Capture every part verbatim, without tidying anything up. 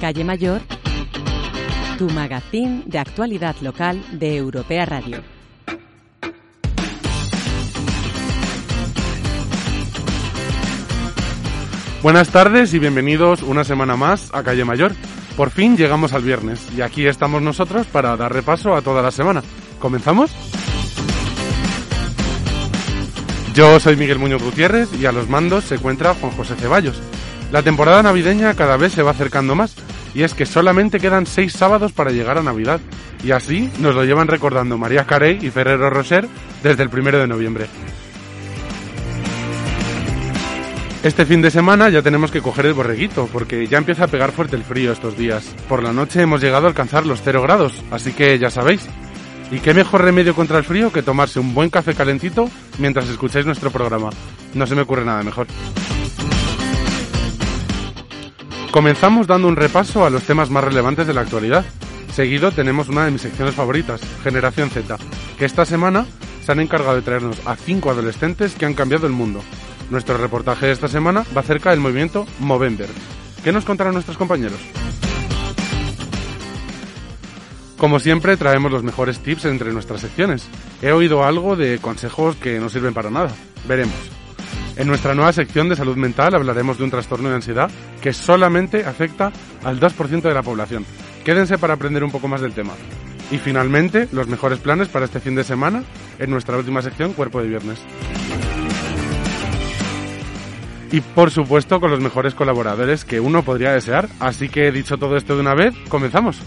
Calle Mayor, tu magazín de actualidad local de Europea Radio. Buenas tardes y bienvenidos una semana más a Calle Mayor. Por fin llegamos al viernes y aquí estamos nosotros para dar repaso a toda la semana. ¿Comenzamos? Yo soy Miguel Muñoz Gutiérrez y a los mandos se encuentra Juan José Ceballos. La temporada navideña cada vez se va acercando más y es que solamente quedan seis sábados para llegar a Navidad y así nos lo llevan recordando María Carey y Ferrero Roser desde el primero de noviembre. Este fin de semana ya tenemos que coger el borreguito, porque ya empieza a pegar fuerte el frío estos días. Por la noche hemos llegado a alcanzar los cero grados, así que ya sabéis. ¿Y qué mejor remedio contra el frío que tomarse un buen café calentito mientras escucháis nuestro programa? No se me ocurre nada mejor. Comenzamos dando un repaso a los temas más relevantes de la actualidad. Seguido tenemos una de mis secciones favoritas, Generación Z, que esta semana se han encargado de traernos a cinco adolescentes que han cambiado el mundo. Nuestro reportaje de esta semana va acerca del movimiento Movember. ¿Qué nos contarán nuestros compañeros? Como siempre, traemos los mejores tips entre nuestras secciones. He oído algo de consejos que no sirven para nada. Veremos. En nuestra nueva sección de salud mental hablaremos de un trastorno de ansiedad que solamente afecta al dos por ciento de la población. Quédense para aprender un poco más del tema. Y finalmente, los mejores planes para este fin de semana en nuestra última sección, Cuerpo de Viernes. Y por supuesto con los mejores colaboradores que uno podría desear. Así que dicho todo esto de una vez, comenzamos.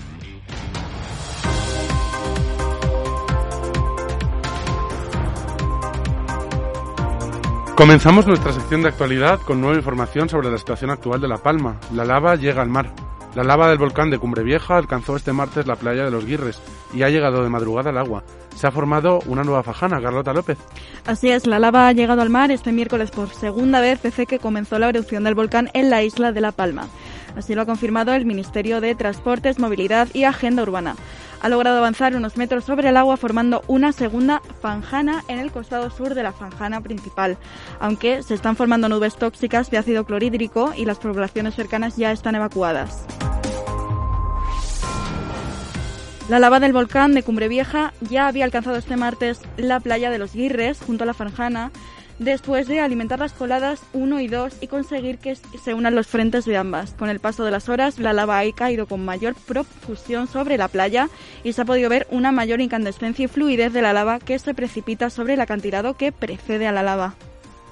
Comenzamos nuestra sección de actualidad con nueva información sobre la situación actual de La Palma. La lava llega al mar. La lava del volcán de Cumbre Vieja alcanzó este martes la playa de los Guirres y ha llegado de madrugada al agua. Se ha formado una nueva fajana, Carlota López. Así es, la lava ha llegado al mar este miércoles por segunda vez desde que comenzó la erupción del volcán en la isla de La Palma. Así lo ha confirmado el Ministerio de Transportes, Movilidad y Agenda Urbana. Ha logrado avanzar unos metros sobre el agua formando una segunda fanjana en el costado sur de la fanjana principal, aunque se están formando nubes tóxicas de ácido clorhídrico y las poblaciones cercanas ya están evacuadas. La lava del volcán de Cumbre Vieja ya había alcanzado este martes la playa de los Guirres junto a la fanjana después de alimentar las coladas uno y dos y conseguir que se unan los frentes de ambas. Con el paso de las horas, la lava ha caído con mayor profusión sobre la playa y se ha podido ver una mayor incandescencia y fluidez de la lava que se precipita sobre el acantilado que precede a la lava.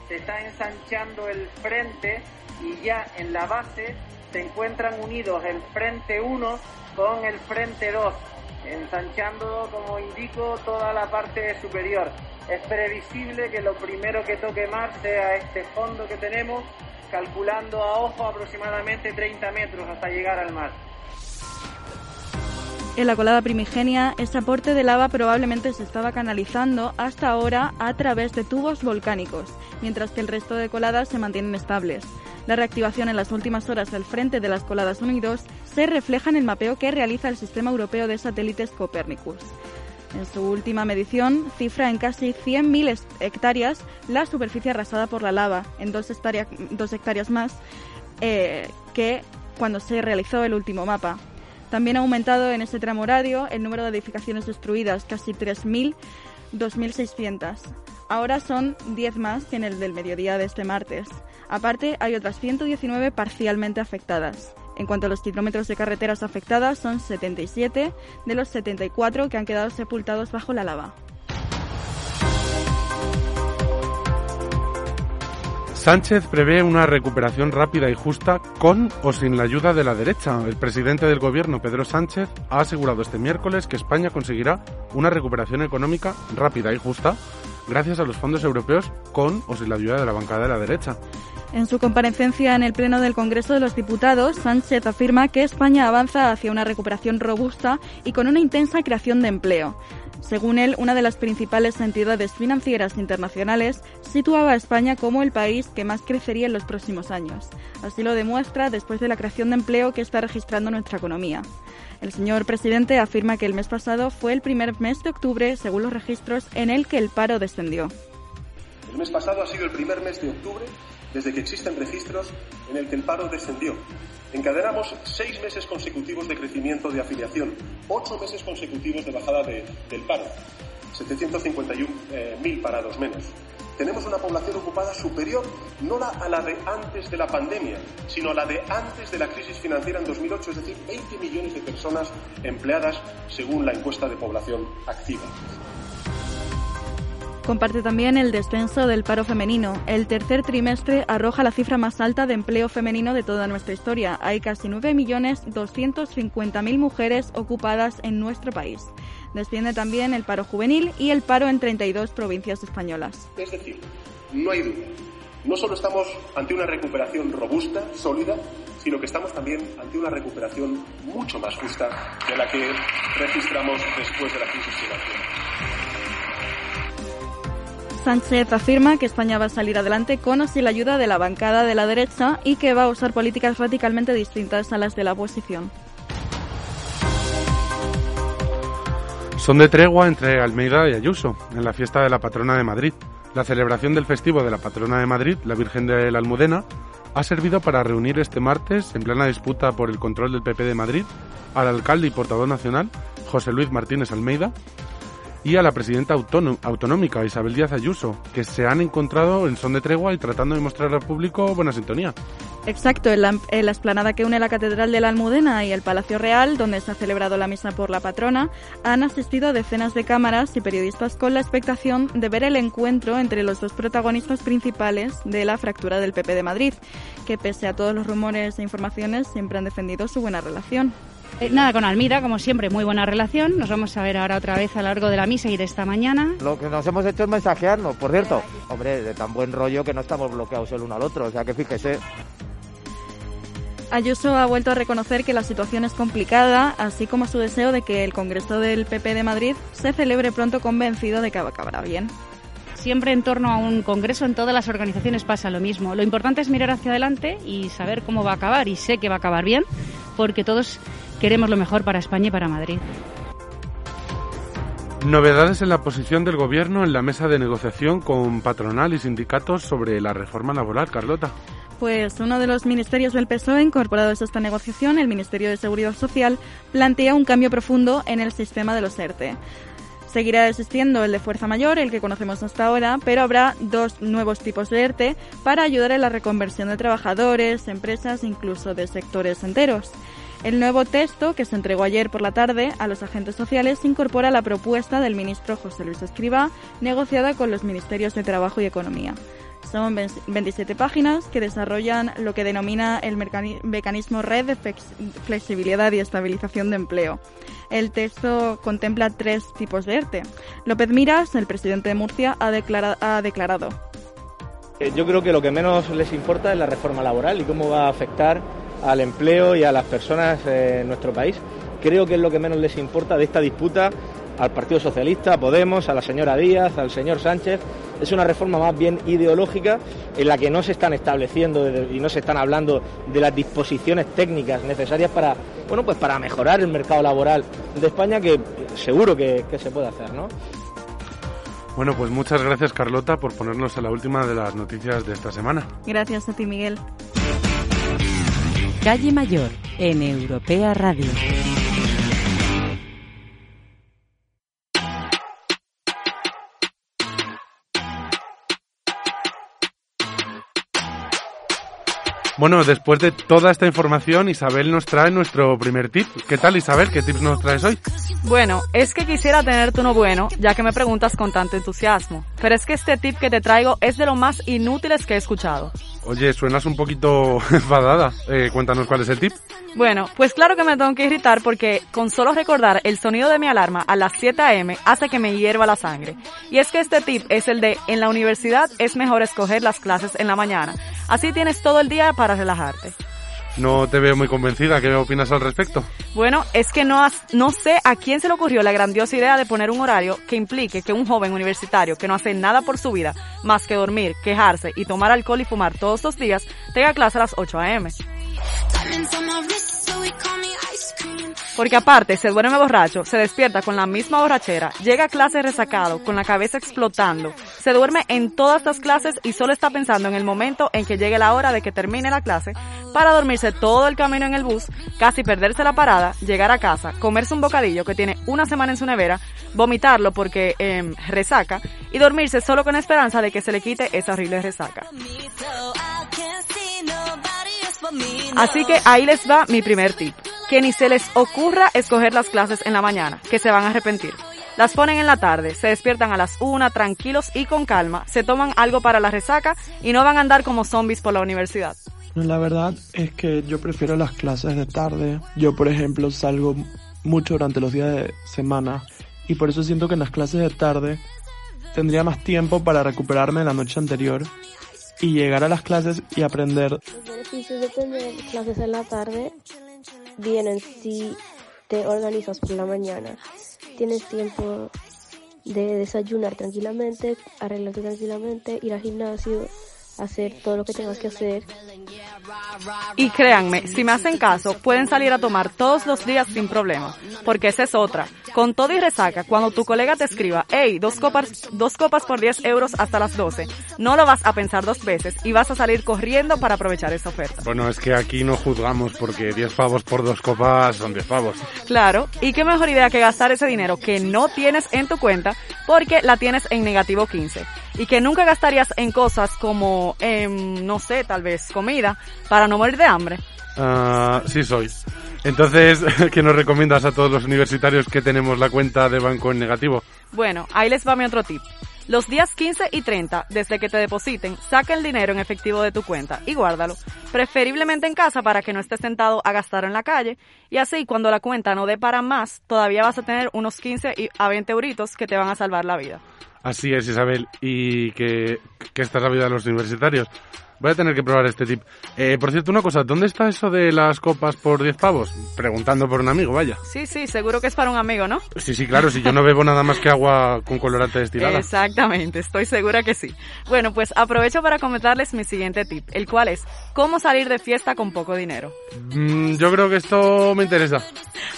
Se está ensanchando el frente y ya en la base se encuentran unidos el frente uno con el frente dos, ensanchando, como indico, toda la parte superior. Es previsible que lo primero que toque mar sea este fondo que tenemos, calculando a ojo aproximadamente treinta metros hasta llegar al mar. En la colada primigenia, este aporte de lava probablemente se estaba canalizando hasta ahora a través de tubos volcánicos, mientras que el resto de coladas se mantienen estables. La reactivación en las últimas horas del frente de las coladas uno y dos se refleja en el mapeo que realiza el Sistema Europeo de Satélites Copérnicus. En su última medición, cifra en casi cien mil hectáreas la superficie arrasada por la lava, en dos, hectárea, dos hectáreas más eh, que cuando se realizó el último mapa. También ha aumentado en este tramo horario el número de edificaciones destruidas, casi tres mil, dos mil seiscientas. Ahora son diez más que en el del mediodía de este martes. Aparte, hay otras ciento diecinueve parcialmente afectadas. En cuanto a los kilómetros de carreteras afectadas, son setenta y siete de los setenta y cuatro que han quedado sepultados bajo la lava. Sánchez prevé una recuperación rápida y justa con o sin la ayuda de la derecha. El presidente del gobierno, Pedro Sánchez, ha asegurado este miércoles que España conseguirá una recuperación económica rápida y justa gracias a los fondos europeos con o sin la ayuda de la bancada de la derecha. En su comparecencia en el Pleno del Congreso de los Diputados, Sánchez afirma que España avanza hacia una recuperación robusta y con una intensa creación de empleo. Según él, una de las principales entidades financieras internacionales situaba a España como el país que más crecería en los próximos años. Así lo demuestra después de la creación de empleo que está registrando nuestra economía. El señor presidente afirma que el mes pasado fue el primer mes de octubre, según los registros, en el que el paro descendió. El mes pasado ha sido el primer mes de octubre desde que existen registros en el que el paro descendió. Encadenamos seis meses consecutivos de crecimiento de afiliación, ocho meses consecutivos de bajada de, del paro, setecientos cincuenta y uno mil eh, parados menos. Tenemos una población ocupada superior no la, a la de antes de la pandemia, sino a la de antes de la crisis financiera en dos mil ocho, es decir, veinte millones de personas empleadas según la encuesta de población activa. Comparte también el descenso del paro femenino. El tercer trimestre arroja la cifra más alta de empleo femenino de toda nuestra historia. Hay casi nueve millones doscientas cincuenta mil mujeres ocupadas en nuestro país. Desciende también el paro juvenil y el paro en treinta y dos provincias españolas. Es decir, no hay duda. No solo estamos ante una recuperación robusta, sólida, sino que estamos también ante una recuperación mucho más justa de la que registramos después de la crisis financiera. Sánchez afirma que España va a salir adelante con o sin la ayuda de la bancada de la derecha y que va a usar políticas radicalmente distintas a las de la oposición. Son de tregua entre Almeida y Ayuso en la fiesta de la patrona de Madrid. La celebración del festivo de la patrona de Madrid, la Virgen de la Almudena, ha servido para reunir este martes, en plena disputa por el control del P P de Madrid, al alcalde y portavoz nacional, José Luis Martínez Almeida, y a la presidenta autonómica, Isabel Díaz Ayuso, que se han encontrado en son de tregua y tratando de mostrar al público buena sintonía. Exacto, en la, en la explanada que une la Catedral de la Almudena y el Palacio Real, donde se ha celebrado la misa por la patrona, han asistido a decenas de cámaras y periodistas con la expectación de ver el encuentro entre los dos protagonistas principales de la fractura del P P de Madrid, que pese a todos los rumores e informaciones siempre han defendido su buena relación. Nada, con Almeida, como siempre, muy buena relación. Nos vamos a ver ahora otra vez a lo largo de la misa y de esta mañana. Lo que nos hemos hecho es mensajearnos, por cierto. Hombre, de tan buen rollo que no estamos bloqueados el uno al otro, o sea que fíjese. Ayuso ha vuelto a reconocer que la situación es complicada, así como su deseo de que el Congreso del P P de Madrid se celebre pronto, convencido de que acabará bien. Siempre en torno a un congreso, en todas las organizaciones pasa lo mismo. Lo importante es mirar hacia adelante y saber cómo va a acabar, y sé que va a acabar bien, porque todos queremos lo mejor para España y para Madrid. Novedades en la posición del Gobierno en la mesa de negociación con patronal y sindicatos sobre la reforma laboral, Carlota. Pues uno de los ministerios del P S O E incorporados a esta negociación, el Ministerio de Seguridad Social, plantea un cambio profundo en el sistema de los ERTE. Seguirá existiendo el de fuerza mayor, el que conocemos hasta ahora, pero habrá dos nuevos tipos de ERTE para ayudar en la reconversión de trabajadores, empresas, incluso de sectores enteros. El nuevo texto, que se entregó ayer por la tarde a los agentes sociales, incorpora la propuesta del ministro José Luis Escrivá, negociada con los ministerios de Trabajo y Economía. Son veintisiete páginas que desarrollan lo que denomina el mecanismo Red de Flexibilidad y Estabilización de Empleo. El texto contempla tres tipos de ERTE. López Miras, el presidente de Murcia, ha declarado, ha declarado. Yo creo que lo que menos les importa es la reforma laboral y cómo va a afectar al empleo y a las personas en nuestro país. Creo que es lo que menos les importa de esta disputa al Partido Socialista, a Podemos, a la señora Díaz, al señor Sánchez. Es una reforma más bien ideológica en la que no se están estableciendo y no se están hablando de las disposiciones técnicas necesarias para, bueno, pues para mejorar el mercado laboral de España, que seguro que, que se puede hacer, ¿no? Bueno, pues muchas gracias, Carlota, por ponernos a la última de las noticias de esta semana. Gracias a ti, Miguel. Calle Mayor, en Europea Radio. Bueno, después de toda esta información, Isabel nos trae nuestro primer tip. ¿Qué tal, Isabel? ¿Qué tips nos traes hoy? Bueno, es que quisiera tenerte uno bueno, ya que me preguntas con tanto entusiasmo. Pero es que este tip que te traigo es de los más inútiles que he escuchado. Oye, suenas un poquito enfadada. Eh, cuéntanos cuál es el tip. Bueno, pues claro que me tengo que irritar porque con solo recordar el sonido de mi alarma a las siete a.m. hace que me hierva la sangre. Y es que este tip es el de, en la universidad es mejor escoger las clases en la mañana. Así tienes todo el día para relajarte. No te veo muy convencida. ¿Qué opinas al respecto? Bueno, es que no, has, no sé a quién se le ocurrió la grandiosa idea de poner un horario que implique que un joven universitario que no hace nada por su vida, más que dormir, quejarse y tomar alcohol y fumar todos los días, tenga clase a las ocho a.m. Porque aparte se duerme borracho, se despierta con la misma borrachera, llega a clase resacado, con la cabeza explotando, se duerme en todas las clases y solo está pensando en el momento en que llegue la hora de que termine la clase para dormirse todo el camino en el bus, casi perderse la parada, llegar a casa, comerse un bocadillo que tiene una semana en su nevera, vomitarlo porque eh, resaca y dormirse solo con esperanza de que se le quite esa horrible resaca. Así que ahí les va mi primer tip. Que ni se les ocurra escoger las clases en la mañana, que se van a arrepentir. Las ponen en la tarde, se despiertan a las una, tranquilos y con calma, se toman algo para la resaca y no van a andar como zombies por la universidad. La verdad es que yo prefiero las clases de tarde. Yo, por ejemplo, salgo mucho durante los días de semana y por eso siento que en las clases de tarde tendría más tiempo para recuperarme de la noche anterior y llegar a las clases y aprender. Los beneficios de tener clases en la tarde vienen si te organizas por la mañana. Tienes tiempo de desayunar tranquilamente, arreglarte tranquilamente, ir al gimnasio, hacer todo lo que tengas que hacer. Y créanme, si me hacen caso, pueden salir a tomar todos los días sin problema, porque esa es otra. Con todo y resaca, cuando tu colega te escriba, hey, dos copas, dos copas por diez euros hasta las doce, no lo vas a pensar dos veces y vas a salir corriendo para aprovechar esa oferta. Bueno, es que aquí no juzgamos porque diez pavos por dos copas son diez pavos. Claro, y qué mejor idea que gastar ese dinero que no tienes en tu cuenta porque la tienes en negativo quince. Y que nunca gastarías en cosas como, eh, no sé, tal vez comida, para no morir de hambre. Ah, uh, sí soy. Entonces, ¿qué nos recomiendas a todos los universitarios que tenemos la cuenta de banco en negativo? Bueno, ahí les va mi otro tip. Los días quince y treinta, desde que te depositen, saca el dinero en efectivo de tu cuenta y guárdalo, preferiblemente en casa para que no estés tentado a gastarlo en la calle, y así cuando la cuenta no dé para más, todavía vas a tener unos quince a veinte euritos que te van a salvar la vida. Así es, Isabel, y que, que esta es la vida de los universitarios. Voy a tener que probar este tip. Eh, por cierto, una cosa, ¿dónde está eso de las copas por diez pavos? Preguntando por un amigo, vaya. Sí, sí, seguro que es para un amigo, ¿no? Sí, sí, claro, si yo no bebo nada más que agua con colorante destilada. Exactamente, estoy segura que sí. Bueno, pues aprovecho para comentarles mi siguiente tip, el cual es ¿cómo salir de fiesta con poco dinero? Mm, yo creo que esto me interesa.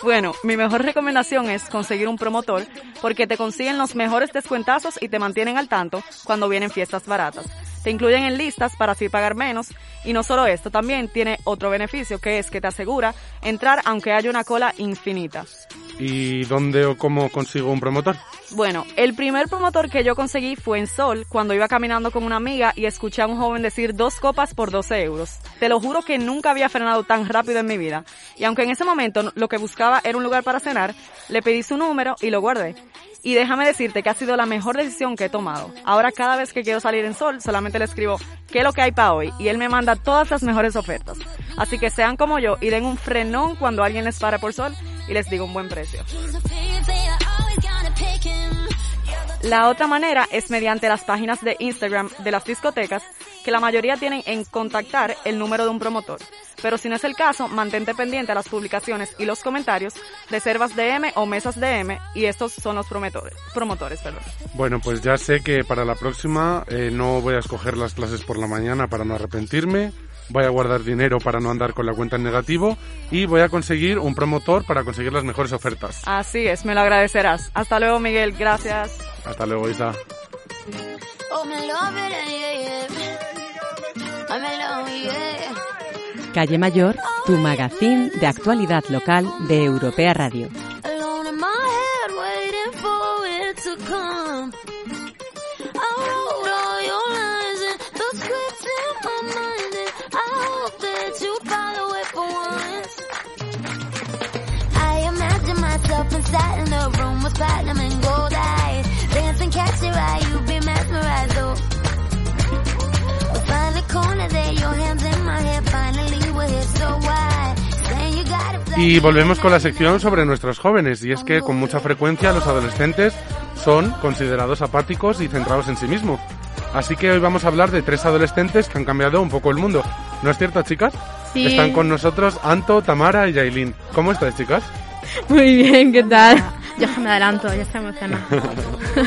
Bueno, mi mejor recomendación es conseguir un promotor porque te consiguen los mejores descuentazos y te mantienen al tanto cuando vienen fiestas baratas. Te incluyen en listas para así pagar menos y no solo esto, también tiene otro beneficio que es que te asegura entrar aunque haya una cola infinita. ¿Y dónde o cómo consigo un promotor? Bueno, el primer promotor que yo conseguí fue en Sol cuando iba caminando con una amiga y escuché a un joven decir dos copas por doce euros. Te lo juro que nunca había frenado tan rápido en mi vida y aunque en ese momento lo que buscaba era un lugar para cenar, le pedí su número y lo guardé. Y déjame decirte que ha sido la mejor decisión que he tomado. Ahora cada vez que quiero salir en Sol, solamente le escribo qué es lo que hay para hoy y él me manda todas las mejores ofertas. Así que sean como yo y den un frenón cuando alguien les para por Sol y les digo un buen precio. La otra manera es mediante las páginas de Instagram de las discotecas que la mayoría tienen en contactar el número de un promotor. Pero si no es el caso, mantente pendiente a las publicaciones y los comentarios de reservas D M o mesas D M y estos son los promotores. promotores perdón. Bueno, pues ya sé que para la próxima eh, no voy a escoger las clases por la mañana para no arrepentirme, voy a guardar dinero para no andar con la cuenta en negativo y voy a conseguir un promotor para conseguir las mejores ofertas. Así es, me lo agradecerás. Hasta luego, Miguel, gracias. Hasta luego, Isa. Calle Mayor, tu magazín de actualidad local de Europea Radio. Y volvemos con la sección sobre nuestros jóvenes, y es que con mucha frecuencia los adolescentes son considerados apáticos y centrados en sí mismos. Así que hoy vamos a hablar de tres adolescentes que han cambiado un poco el mundo. ¿No es cierto, chicas? Sí. Están con nosotros Anto, Tamara y Yailin. ¿Cómo estáis, chicas? Muy bien, ¿qué tal? Yo me adelanto, ya estoy emocionada.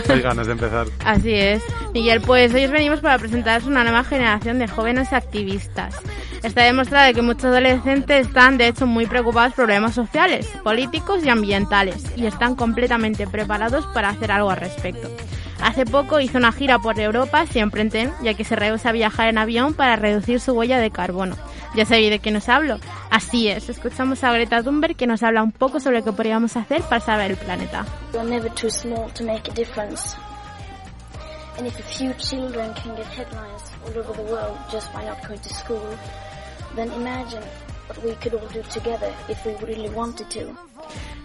Hay ganas de empezar. Así es. Miguel, pues hoy os venimos para presentaros una nueva generación de jóvenes activistas. Está demostrado que muchos adolescentes están, de hecho, muy preocupados por problemas sociales, políticos y ambientales, y están completamente preparados para hacer algo al respecto. Hace poco hizo una gira por Europa, siempre en tren, ya que se rehúsa a viajar en avión para reducir su huella de carbono. Ya sabéis de quién os hablo. Así es, escuchamos a Greta Thunberg, que nos habla un poco sobre lo que podríamos hacer para salvar el planeta.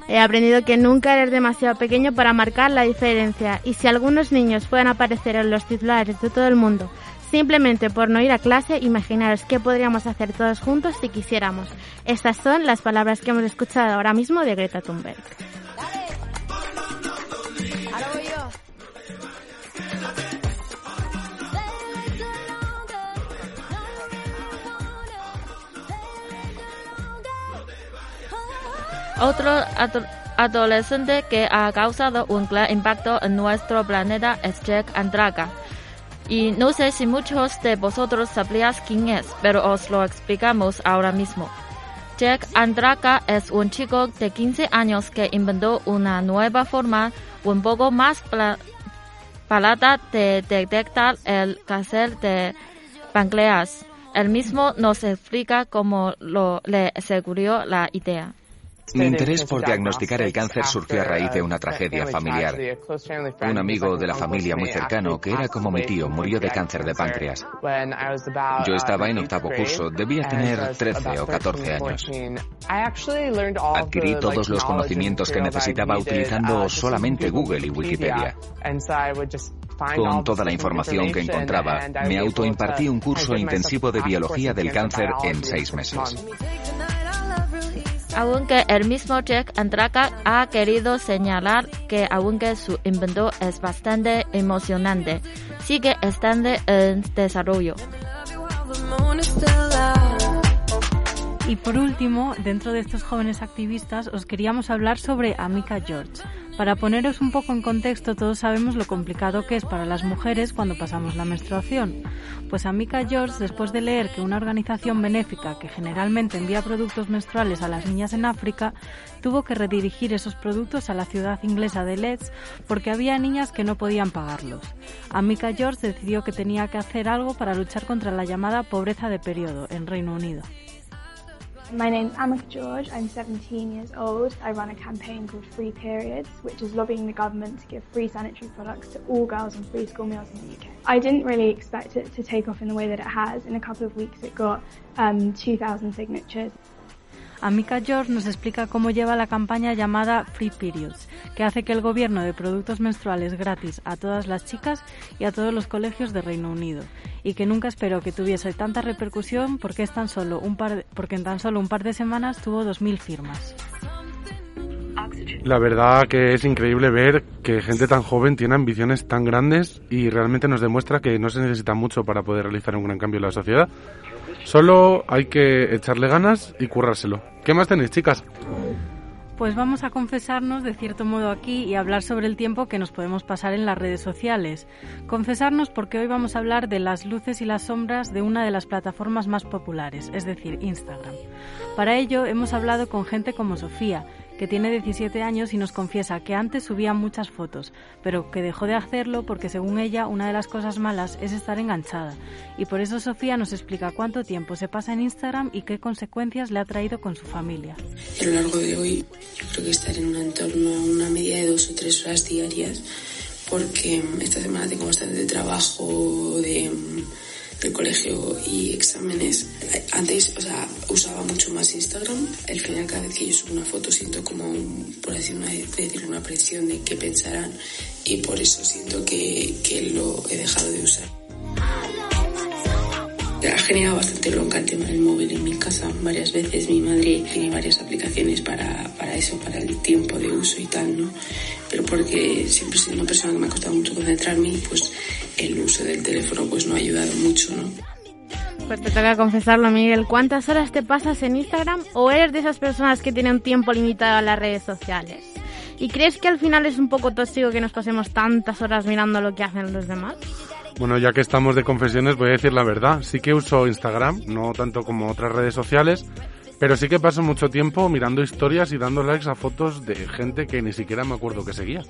He aprendido que nunca eres demasiado pequeño para marcar la diferencia, y si algunos niños pueden aparecer en los titulares de todo el mundo simplemente por no ir a clase, imaginaros qué podríamos hacer todos juntos si quisiéramos. Estas son las palabras que hemos escuchado ahora mismo de Greta Thunberg. Otro ato- adolescente que ha causado un gran impacto en nuestro planeta es Jack Andraka. Y no sé si muchos de vosotros sabríais quién es, pero os lo explicamos ahora mismo. Jack Andraka es un chico de quince años que inventó una nueva forma un poco más pla- barata de detectar el cáncer de páncreas. Él mismo nos explica cómo lo, le ocurrió la idea. Mi interés por diagnosticar el cáncer surgió a raíz de una tragedia familiar. Un amigo de la familia muy cercano, que era como mi tío, murió de cáncer de páncreas. Yo estaba en octavo curso, debía tener trece o catorce años. Adquirí todos los conocimientos que necesitaba utilizando solamente Google y Wikipedia. Con toda la información que encontraba, me autoimpartí un curso intensivo de biología del cáncer en seis meses. Aunque el mismo Jack Andraka ha querido señalar que aunque su invento es bastante emocionante, sigue estando en desarrollo. Y por último, dentro de estos jóvenes activistas, os queríamos hablar sobre Amika George. Para poneros un poco en contexto, todos sabemos lo complicado que es para las mujeres cuando pasamos la menstruación. Pues Amika George, después de leer que una organización benéfica que generalmente envía productos menstruales a las niñas en África, tuvo que redirigir esos productos a la ciudad inglesa de Leeds porque había niñas que no podían pagarlos. Amika George decidió que tenía que hacer algo para luchar contra la llamada pobreza de periodo en Reino Unido. My name is Amika George, I'm seventeen years old. I run a campaign called Free Periods, which is lobbying the government to give free sanitary products to all girls and free school meals in the U K. I didn't really expect it to take off in the way that it has. In a couple of weeks it got um, two thousand signatures. Amika George nos explica cómo lleva la campaña llamada Free Periods, que hace que el gobierno dé productos menstruales gratis a todas las chicas y a todos los colegios de Reino Unido, y que nunca esperó que tuviese tanta repercusión porque, es tan solo un par de, porque en tan solo un par de semanas tuvo dos mil firmas. La verdad que es increíble ver que gente tan joven tiene ambiciones tan grandes y realmente nos demuestra que no se necesita mucho para poder realizar un gran cambio en la sociedad. Solo hay que echarle ganas y currárselo. ¿Qué más tenéis, chicas? Pues vamos a confesarnos de cierto modo aquí y hablar sobre el tiempo que nos podemos pasar en las redes sociales. Confesarnos porque hoy vamos a hablar de las luces y las sombras de una de las plataformas más populares, es decir, Instagram. Para ello hemos hablado con gente como Sofía, que tiene diecisiete años y nos confiesa que antes subía muchas fotos, pero que dejó de hacerlo porque, según ella, una de las cosas malas es estar enganchada. Y por eso Sofía nos explica cuánto tiempo se pasa en Instagram y qué consecuencias le ha traído con su familia. A lo largo de hoy, yo creo que estar en un entorno, una media de dos o tres horas diarias, porque esta semana tengo bastante trabajo de, del colegio y exámenes. Antes, o sea, usaba mucho más Instagram. Al final, cada vez que yo subo una foto, siento como, un, por decir una, decir una presión de qué pensarán, y por eso siento que, que lo he dejado de usar. Ha generado bastante bronca el tema del móvil en mi casa. Varias veces mi madre tiene varias aplicaciones para, para eso, para el tiempo de uso y tal, ¿no? Pero porque siempre he sido una persona que me ha costado mucho concentrarme y pues el uso del teléfono pues no ha ayudado mucho, ¿no? Pues te toca confesarlo, Miguel. ¿Cuántas horas te pasas en Instagram o eres de esas personas que tienen un tiempo limitado en las redes sociales? ¿Y crees que al final es un poco tóxico que nos pasemos tantas horas mirando lo que hacen los demás? Bueno, ya que estamos de confesiones, voy a decir la verdad. Sí que uso Instagram, no tanto como otras redes sociales, pero sí que paso mucho tiempo mirando historias y dando likes a fotos de gente que ni siquiera me acuerdo que seguía.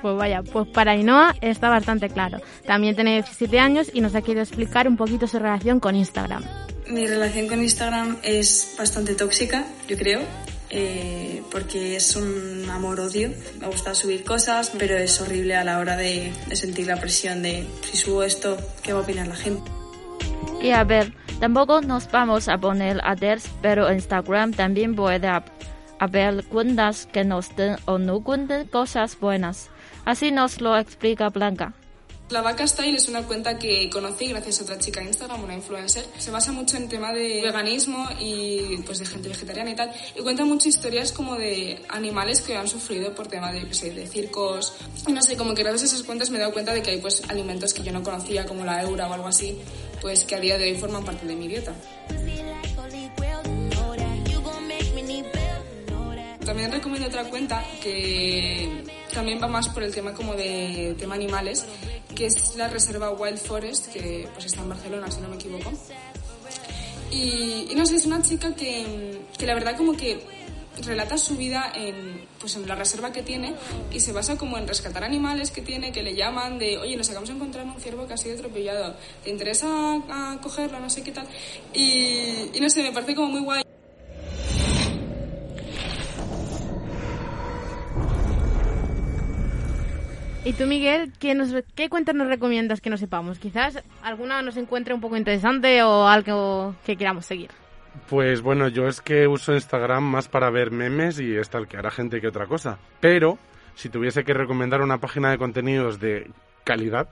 Pues vaya, pues para Ainhoa está bastante claro. También tiene diecisiete años y nos ha querido explicar un poquito su relación con Instagram. Mi relación con Instagram es bastante tóxica, yo creo. Eh, porque es un amor-odio. Me gusta subir cosas, pero es horrible a la hora de, de sentir la presión de si subo esto, ¿qué va a opinar la gente? Y a ver, tampoco nos vamos a poner a test, pero en Instagram también puede haber cuentas que nos den o no cuenten cosas buenas. Así nos lo explica Blanca. La Vaca Style es una cuenta que conocí gracias a otra chica en Instagram, una influencer. Se basa mucho en tema de veganismo y pues de gente vegetariana y tal. Y cuenta muchas historias como de animales que han sufrido por tema de, qué sé, de circos. Y no sé, como que gracias a esas cuentas me he dado cuenta de que hay pues alimentos que yo no conocía, como la eura o algo así, pues que a día de hoy forman parte de mi dieta. También recomiendo otra cuenta que también va más por el tema como de tema animales, que es la reserva Wild Forest, que pues está en Barcelona, si no me equivoco. Y, y no sé, es una chica que, que la verdad como que relata su vida en, pues en la reserva que tiene y se basa como en rescatar animales que tiene, que le llaman de, oye, nos acabamos de encontrar un ciervo que ha sido atropellado, ¿te interesa a, a cogerlo? No sé qué tal. Y, y no sé, me parece como muy guay. Y tú, Miguel, ¿qué, nos, ¿qué cuentas nos recomiendas que no sepamos? Quizás alguna nos encuentre un poco interesante o algo que queramos seguir. Pues bueno, yo es que uso Instagram más para ver memes y stalkear a gente que otra cosa. Pero si tuviese que recomendar una página de contenidos de calidad,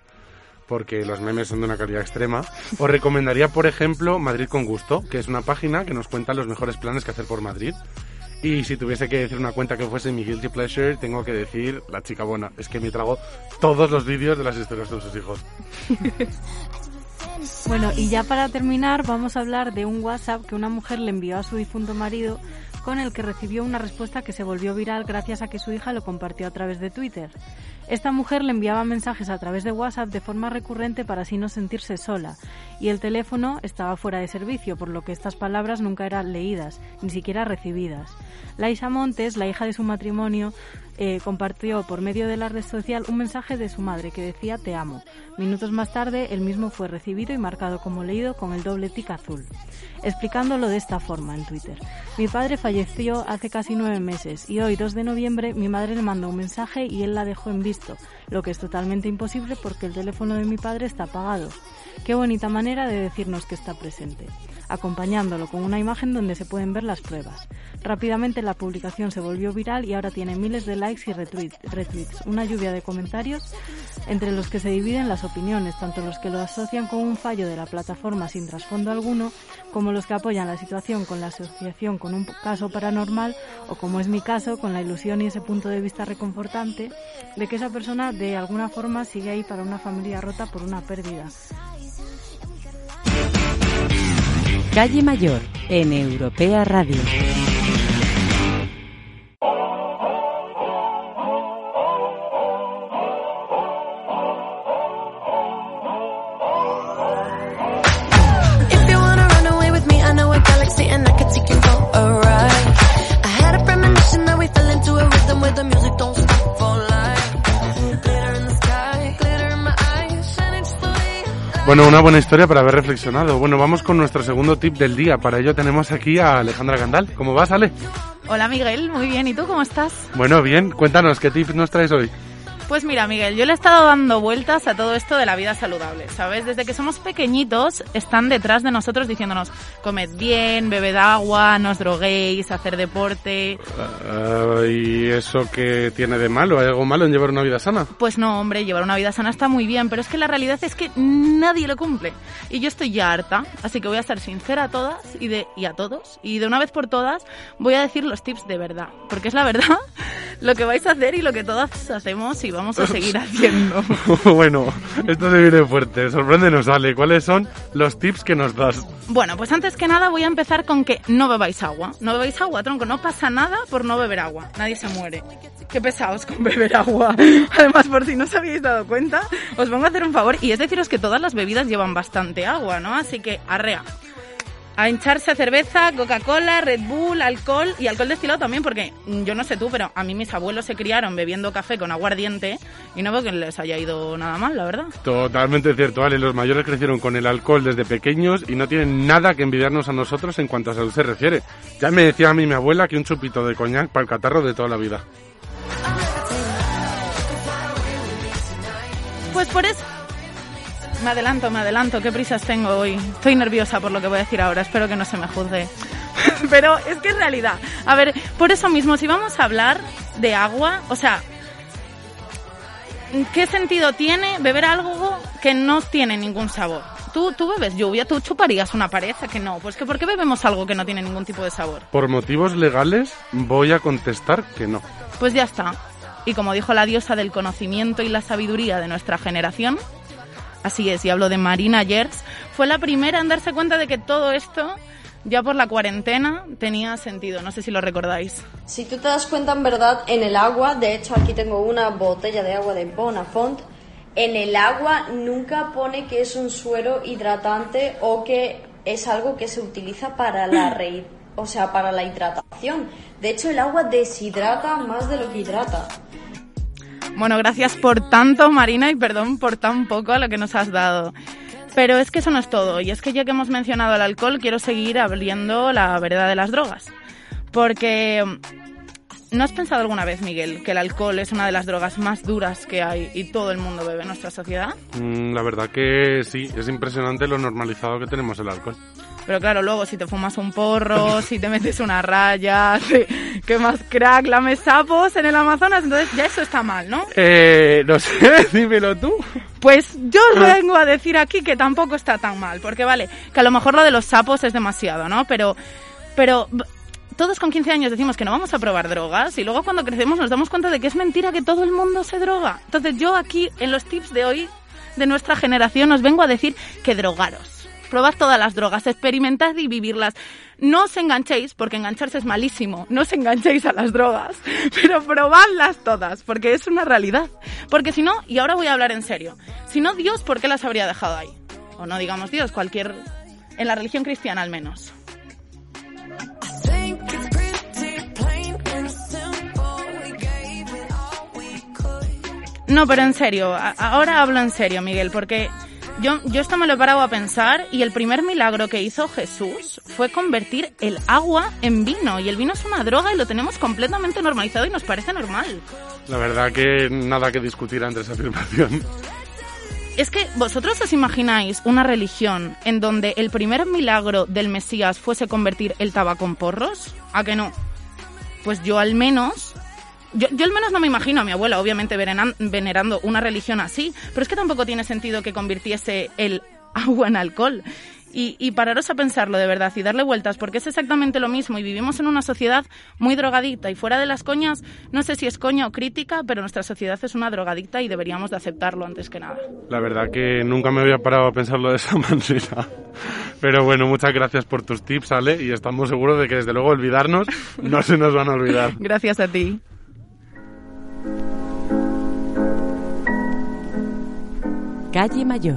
porque los memes son de una calidad extrema, os recomendaría, por ejemplo, Madrid con Gusto, que es una página que nos cuenta los mejores planes que hacer por Madrid. Y si tuviese que decir una cuenta que fuese mi guilty pleasure, tengo que decir La Chica Buena. Es que me trago todos los vídeos de las historias de sus hijos. Bueno, y ya para terminar, vamos a hablar de un WhatsApp que una mujer le envió a su difunto marido, con el que recibió una respuesta que se volvió viral gracias a que su hija lo compartió a través de Twitter. Esta mujer le enviaba mensajes a través de WhatsApp de forma recurrente para así no sentirse sola, y el teléfono estaba fuera de servicio, por lo que estas palabras nunca eran leídas, ni siquiera recibidas. Laisa Montes, la hija de su matrimonio, eh, compartió por medio de la red social un mensaje de su madre que decía «Te amo». Minutos más tarde, el mismo fue recibido y marcado como leído con el doble tic azul, explicándolo de esta forma en Twitter. «Mi padre falleció hace casi nueve meses y hoy, dos de noviembre, mi madre le mandó un mensaje y él la dejó en visto, lo que es totalmente imposible porque el teléfono de mi padre está apagado. Qué bonita manera de decirnos que está presente», acompañándolo con una imagen donde se pueden ver las pruebas. Rápidamente la publicación se volvió viral y ahora tiene miles de likes y retweets, una lluvia de comentarios entre los que se dividen las opiniones, tanto los que lo asocian con un fallo de la plataforma sin trasfondo alguno, como los que apoyan la situación con la asociación con un caso paranormal, o como es mi caso, con la ilusión y ese punto de vista reconfortante de que esa persona de alguna forma sigue ahí para una familia rota por una pérdida. Calle Mayor, en Europea Radio. Bueno, una buena historia para haber reflexionado. Bueno, vamos con nuestro segundo tip del día. Para ello tenemos aquí a Alejandra Gandal. ¿Cómo vas, Ale? Hola, Miguel. Muy bien. ¿Y tú cómo estás? Bueno, bien. Cuéntanos, ¿qué tip nos traes hoy? Pues mira, Miguel, yo le he estado dando vueltas a todo esto de la vida saludable, ¿sabes? Desde que somos pequeñitos están detrás de nosotros diciéndonos comed bien, bebed agua, no os droguéis, hacer deporte... Uh, ¿Y eso qué tiene de malo? ¿Hay algo malo en llevar una vida sana? Pues no, hombre, llevar una vida sana está muy bien, pero es que la realidad es que nadie lo cumple. Y yo estoy ya harta, así que voy a ser sincera a todas y, de, y a todos, y de una vez por todas voy a decir los tips de verdad, porque es la verdad lo que vais a hacer y lo que todas hacemos y vamos a seguir haciendo. Bueno, esto se viene fuerte. Sorpréndenos, Ale. ¿Cuáles son los tips que nos das? Bueno, pues antes que nada voy a empezar con que no bebáis agua. No bebáis agua, tronco. No pasa nada por no beber agua. Nadie se muere. Qué pesados con beber agua. Además, por si no os habéis dado cuenta, os vengo a hacer un favor y es deciros que todas las bebidas llevan bastante agua, ¿no? Así que arrea. A hincharse a cerveza, Coca-Cola, Red Bull, alcohol y alcohol destilado también, porque yo no sé tú, pero a mí mis abuelos se criaron bebiendo café con aguardiente y no veo que les haya ido nada mal, la verdad. Totalmente cierto, Ale. Los mayores crecieron con el alcohol desde pequeños y no tienen nada que envidiarnos a nosotros en cuanto a salud se refiere. Ya me decía a mí mi abuela que un chupito de coñac para el catarro de toda la vida. Pues por eso... Me adelanto, me adelanto, qué prisas tengo hoy. Estoy nerviosa por lo que voy a decir ahora, espero que no se me juzgue. Pero es que es realidad. A ver, por eso mismo, si vamos a hablar de agua, o sea, ¿qué sentido tiene beber algo que no tiene ningún sabor? Tú, tú bebes lluvia, tú chuparías una pared, ¿a que no? Pues que ¿por qué bebemos algo que no tiene ningún tipo de sabor? Por motivos legales voy a contestar que no. Pues ya está. Y como dijo la diosa del conocimiento y la sabiduría de nuestra generación... Así es, y hablo de Marina Gers, fue la primera en darse cuenta de que todo esto, ya por la cuarentena, tenía sentido. No sé si lo recordáis. Si tú te das cuenta, en verdad, en el agua, de hecho aquí tengo una botella de agua de Bonafont, en el agua nunca pone que es un suero hidratante o que es algo que se utiliza para la re... o sea, para la hidratación. De hecho, el agua deshidrata más de lo que hidrata. Bueno, gracias por tanto, Marina, y perdón por tan poco a lo que nos has dado. Pero es que eso no es todo, y es que ya que hemos mencionado el alcohol, quiero seguir abriendo la vereda de las drogas. Porque, ¿no has pensado alguna vez, Miguel, que el alcohol es una de las drogas más duras que hay y todo el mundo bebe en nuestra sociedad? Mm, la verdad que sí, es impresionante lo normalizado que tenemos el alcohol. Pero claro, luego si te fumas un porro, si te metes una raya, si quemas crack, lames sapos en el Amazonas, entonces ya eso está mal, ¿no? Eh, no sé, dímelo tú. Pues yo vengo a decir aquí que tampoco está tan mal, porque vale, que a lo mejor lo de los sapos es demasiado, ¿no? Pero, pero todos con quince años decimos que no vamos a probar drogas y luego cuando crecemos nos damos cuenta de que es mentira que todo el mundo se droga. Entonces yo aquí, en los tips de hoy, de nuestra generación, os vengo a decir que drogaros. Probad todas las drogas, experimentad y vivirlas. No os enganchéis, porque engancharse es malísimo. No os enganchéis a las drogas, pero probadlas todas, porque es una realidad. Porque si no, y ahora voy a hablar en serio, si no, Dios, ¿por qué las habría dejado ahí? O no digamos Dios, cualquier... en la religión cristiana al menos. No, pero en serio, ahora hablo en serio, Miguel, porque... Yo, yo esto me lo he parado a pensar y el primer milagro que hizo Jesús fue convertir el agua en vino. Y el vino es una droga y lo tenemos completamente normalizado y nos parece normal. La verdad que nada que discutir ante esa afirmación. Es que vosotros os imagináis una religión en donde el primer milagro del Mesías fuese convertir el tabaco en porros. ¿A que no? Pues yo al menos... Yo, yo al menos no me imagino a mi abuela, obviamente, venerando una religión así, pero es que tampoco tiene sentido que convirtiese el agua en alcohol. Y, y pararos a pensarlo de verdad y darle vueltas, porque es exactamente lo mismo y vivimos en una sociedad muy drogadicta y fuera de las coñas, no sé si es coña o crítica, pero nuestra sociedad es una drogadicta y deberíamos de aceptarlo antes que nada. La verdad que nunca me había parado a pensarlo de esa manera. Pero bueno, muchas gracias por tus tips, Ale, y estamos seguros de que desde luego olvidarnos no se nos van a olvidar. Gracias a ti. Calle Mayor.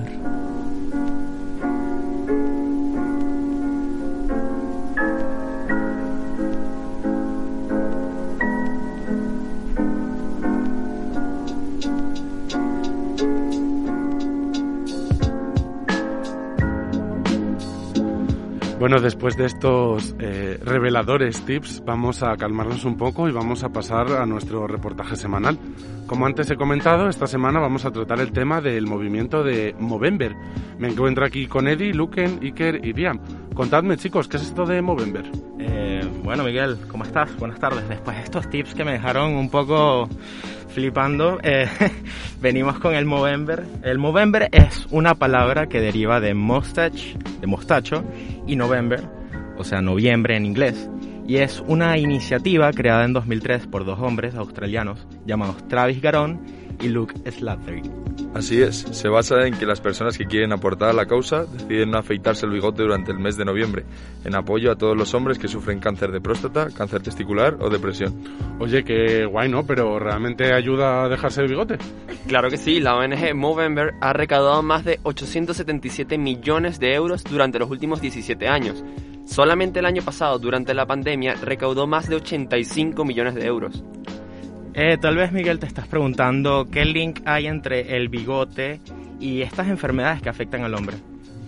Bueno, después de estos eh, reveladores tips, vamos a calmarnos un poco y vamos a pasar a nuestro reportaje semanal. Como antes he comentado, esta semana vamos a tratar el tema del movimiento de Movember. Me encuentro aquí con Eddie, Luquen, Iker y Liam. Contadme, chicos, ¿qué es esto de Movember? Eh, bueno, Miguel, ¿cómo estás? Buenas tardes. Después de estos tips que me dejaron un poco flipando, eh, venimos con el Movember. El Movember es una palabra que deriva de mustache, de mostacho, y November, o sea, noviembre en inglés. y es una iniciativa creada en dos mil tres por dos hombres australianos llamados Travis Garon y Luke Slattery. Así es, se basa en que las personas que quieren aportar a la causa deciden no afeitarse el bigote durante el mes de noviembre, en apoyo a todos los hombres que sufren cáncer de próstata, cáncer testicular o depresión. Oye, qué guay, ¿no? ¿Pero realmente ayuda a dejarse el bigote? Claro que sí, la O N G Movember ha recaudado más de ochocientos setenta y siete millones de euros durante los últimos diecisiete años. Solamente el año pasado, durante la pandemia, recaudó más de ochenta y cinco millones de euros. Eh, tal vez, Miguel, te estás preguntando qué link hay entre el bigote y estas enfermedades que afectan al hombre.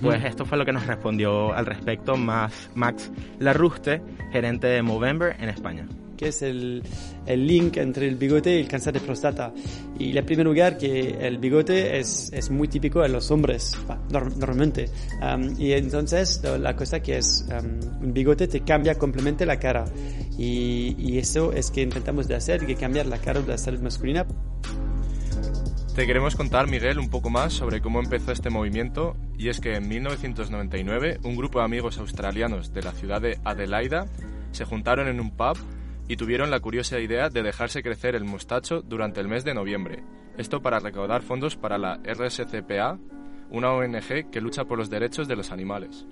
Pues esto fue lo que nos respondió al respecto más Max Larruste, gerente de Movember en España. ¿Qué es el, el link entre el bigote y el cáncer de próstata? Y en primer lugar, que el bigote es, es muy típico en los hombres, normalmente. Um, y entonces, la cosa que es, um, un bigote te cambia completamente la cara. Y, y eso es que intentamos de hacer, que cambiar la cara de la salud masculina. Te queremos contar, Miguel, un poco más sobre cómo empezó este movimiento. Y es que en mil novecientos noventa y nueve, un grupo de amigos australianos de la ciudad de Adelaida se juntaron en un pub y tuvieron la curiosa idea de dejarse crecer el mostacho durante el mes de noviembre. Esto para recaudar fondos para la R S C P A, una O N G que lucha por los derechos de los animales.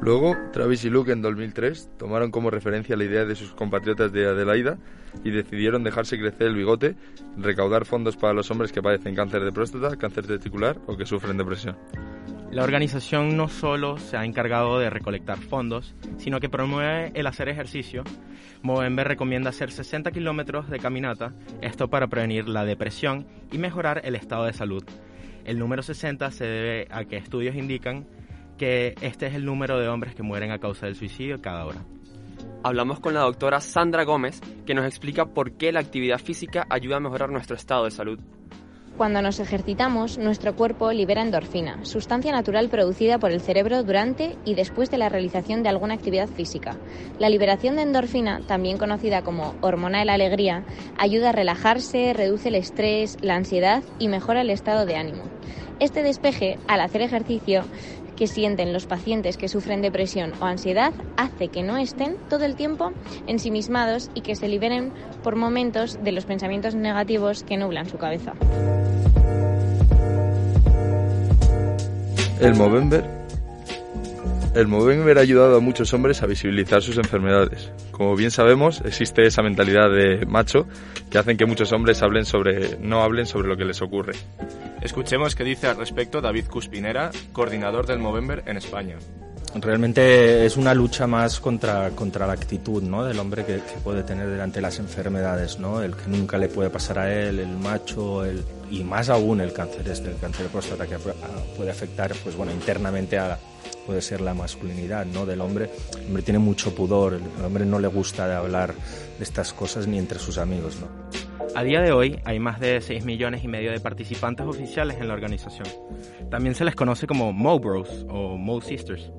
Luego, Travis y Luke en dos mil tres tomaron como referencia la idea de sus compatriotas de Adelaida y decidieron dejarse crecer el bigote, recaudar fondos para los hombres que padecen cáncer de próstata, cáncer testicular o que sufren depresión. La organización no solo se ha encargado de recolectar fondos, sino que promueve el hacer ejercicio. Movember recomienda hacer sesenta kilómetros de caminata, esto para prevenir la depresión y mejorar el estado de salud. El número sesenta se debe a que estudios indican que este es el número de hombres que mueren a causa del suicidio cada hora. Hablamos con la doctora Sandra Gómez, que nos explica por qué la actividad física ayuda a mejorar nuestro estado de salud. Cuando nos ejercitamos, nuestro cuerpo libera endorfina, sustancia natural producida por el cerebro durante y después de la realización de alguna actividad física. La liberación de endorfina, también conocida como hormona de la alegría, ayuda a relajarse, reduce el estrés, la ansiedad y mejora el estado de ánimo. Este despeje, al hacer ejercicio, que sienten los pacientes que sufren depresión o ansiedad, hace que no estén todo el tiempo ensimismados y que se liberen por momentos de los pensamientos negativos que nublan su cabeza. El Movember, el Movember ha ayudado a muchos hombres a visibilizar sus enfermedades. Como bien sabemos, existe esa mentalidad de macho que hacen que muchos hombres hablen sobre, no hablen sobre lo que les ocurre. Escuchemos qué dice al respecto David Cuspinera, coordinador del Movember en España. Realmente es una lucha más contra, contra la actitud, ¿no?, del hombre que, que puede tener delante las enfermedades, ¿no? El que nunca le puede pasar a él, el macho, el, y más aún el cáncer, este, el cáncer de próstata que puede afectar, pues bueno, internamente a la, puede ser la masculinidad, ¿no?, del hombre. El hombre tiene mucho pudor, el hombre no le gusta de hablar de estas cosas ni entre sus amigos, ¿no? A día de hoy hay más de seis millones y medio de participantes oficiales en la organización. También se les conoce como Mo Bros o Mo Sisters.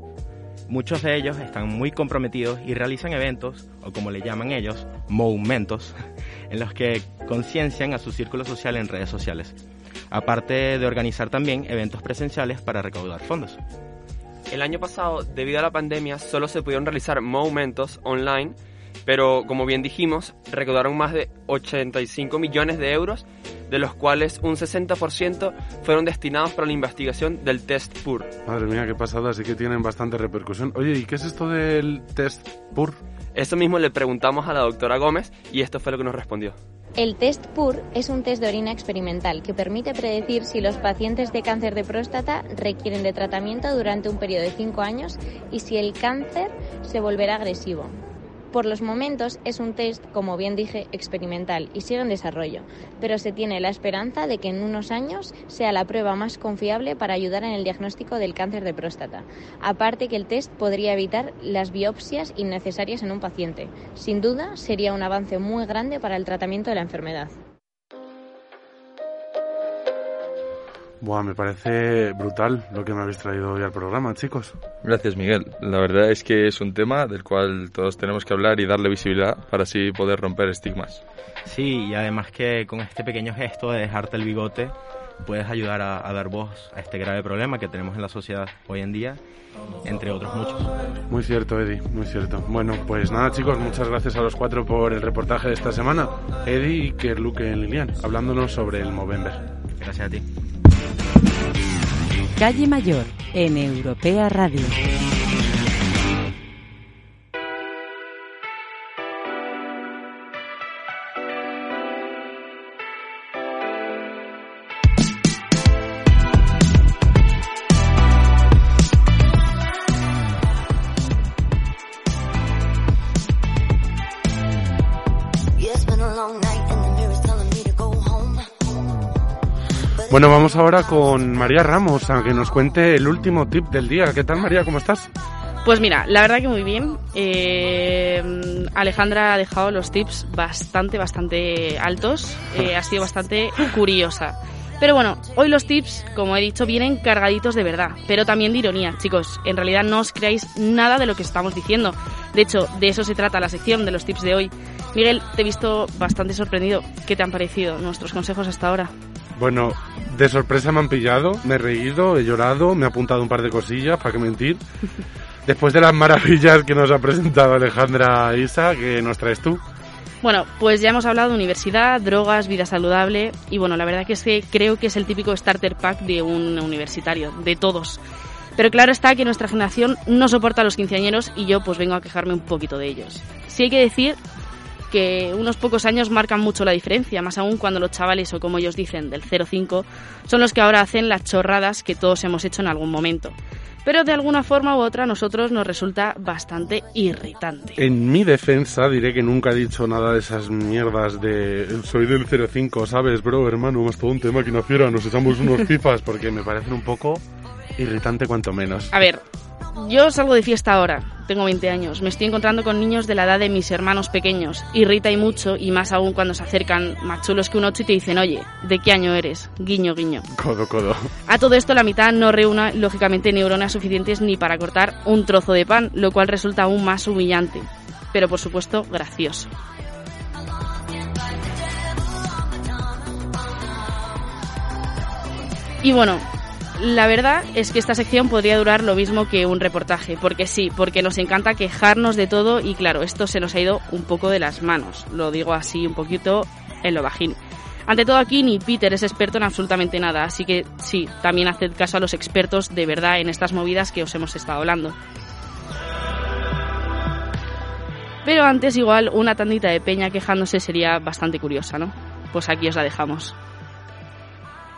Muchos de ellos están muy comprometidos y realizan eventos, o como le llaman ellos, momentos, en los que conciencian a su círculo social en redes sociales, aparte de organizar también eventos presenciales para recaudar fondos. El año pasado, debido a la pandemia, solo se pudieron realizar momentos online, pero como bien dijimos, recaudaron más de ochenta y cinco millones de euros, de los cuales un sesenta por ciento fueron destinados para la investigación del test P U R. Madre mía, qué pasada, así que tienen bastante repercusión. Oye, ¿y qué es esto del test P U R? Eso mismo le preguntamos a la doctora Gómez y esto fue lo que nos respondió. El test P U R es un test de orina experimental que permite predecir si los pacientes de cáncer de próstata requieren de tratamiento durante un periodo de cinco años y si el cáncer se volverá agresivo. Por los momentos es un test, como bien dije, experimental y sigue en desarrollo, pero se tiene la esperanza de que en unos años sea la prueba más confiable para ayudar en el diagnóstico del cáncer de próstata. Aparte que el test podría evitar las biopsias innecesarias en un paciente. Sin duda, sería un avance muy grande para el tratamiento de la enfermedad. Buah, me parece brutal lo que me habéis traído hoy al programa, chicos. Gracias, Miguel. La verdad es que es un tema del cual todos tenemos que hablar y darle visibilidad para así poder romper estigmas. Sí, y además que con este pequeño gesto de dejarte el bigote puedes ayudar a, a dar voz a este grave problema que tenemos en la sociedad hoy en día, entre otros muchos. Muy cierto, Eddie, muy cierto. Bueno, pues nada, chicos, muchas gracias a los cuatro por el reportaje de esta semana. Eddie, Iker, Luque y Lilian, hablándonos sobre el Movember. Gracias a ti. Calle Mayor, en Europea Radio. Bueno, vamos ahora con María Ramos a que nos cuente el último tip del día. ¿Qué tal, María? ¿Cómo estás? Pues mira, la verdad que muy bien. Eh, Alejandra ha dejado los tips bastante, bastante altos. Eh, ha sido bastante curiosa. Pero bueno, hoy los tips, como he dicho, vienen cargaditos de verdad, pero también de ironía, chicos. En realidad no os creáis nada de lo que estamos diciendo. De hecho, de eso se trata la sección de los tips de hoy. Miguel, te he visto bastante sorprendido. ¿Qué te han parecido nuestros consejos hasta ahora? Bueno, de sorpresa me han pillado, me he reído, he llorado, me he apuntado un par de cosillas, para qué mentir. Después de las maravillas que nos ha presentado Alejandra Isa, ¿qué nos traes tú? Bueno, pues ya hemos hablado de universidad, drogas, vida saludable y bueno, la verdad que es que creo que es el típico starter pack de un universitario, de todos. Pero claro está que nuestra generación no soporta a los quinceañeros y yo pues vengo a quejarme un poquito de ellos. Sí hay que decir que unos pocos años marcan mucho la diferencia, más aún cuando los chavales, o como ellos dicen, del cero cinco, son los que ahora hacen las chorradas que todos hemos hecho en algún momento. Pero de alguna forma u otra a nosotros nos resulta bastante irritante. En mi defensa diré que nunca he dicho nada de esas mierdas de soy del cero cinco, ¿sabes, bro, hermano? Mastodonte, máquina fiera, nos echamos unos pifas, porque me parecen un poco irritante cuanto menos. A ver, yo salgo de fiesta ahora. Tengo veinte años, me estoy encontrando con niños de la edad de mis hermanos pequeños. Irrita y mucho, y más aún cuando se acercan más chulos que un ocho y te dicen, oye, ¿de qué año eres? Guiño, guiño. Codo, codo. A todo esto la mitad no reúne, lógicamente, neuronas suficientes ni para cortar un trozo de pan, lo cual resulta aún más humillante, pero por supuesto gracioso. Y bueno, la verdad es que esta sección podría durar lo mismo que un reportaje, porque sí, porque nos encanta quejarnos de todo y claro, esto se nos ha ido un poco de las manos, lo digo así un poquito en lo bajín. Ante todo aquí ni Peter es experto en absolutamente nada, así que sí, también haced caso a los expertos de verdad en estas movidas que os hemos estado hablando. Pero antes igual una tandita de peña quejándose sería bastante curiosa, ¿no? Pues aquí os la dejamos.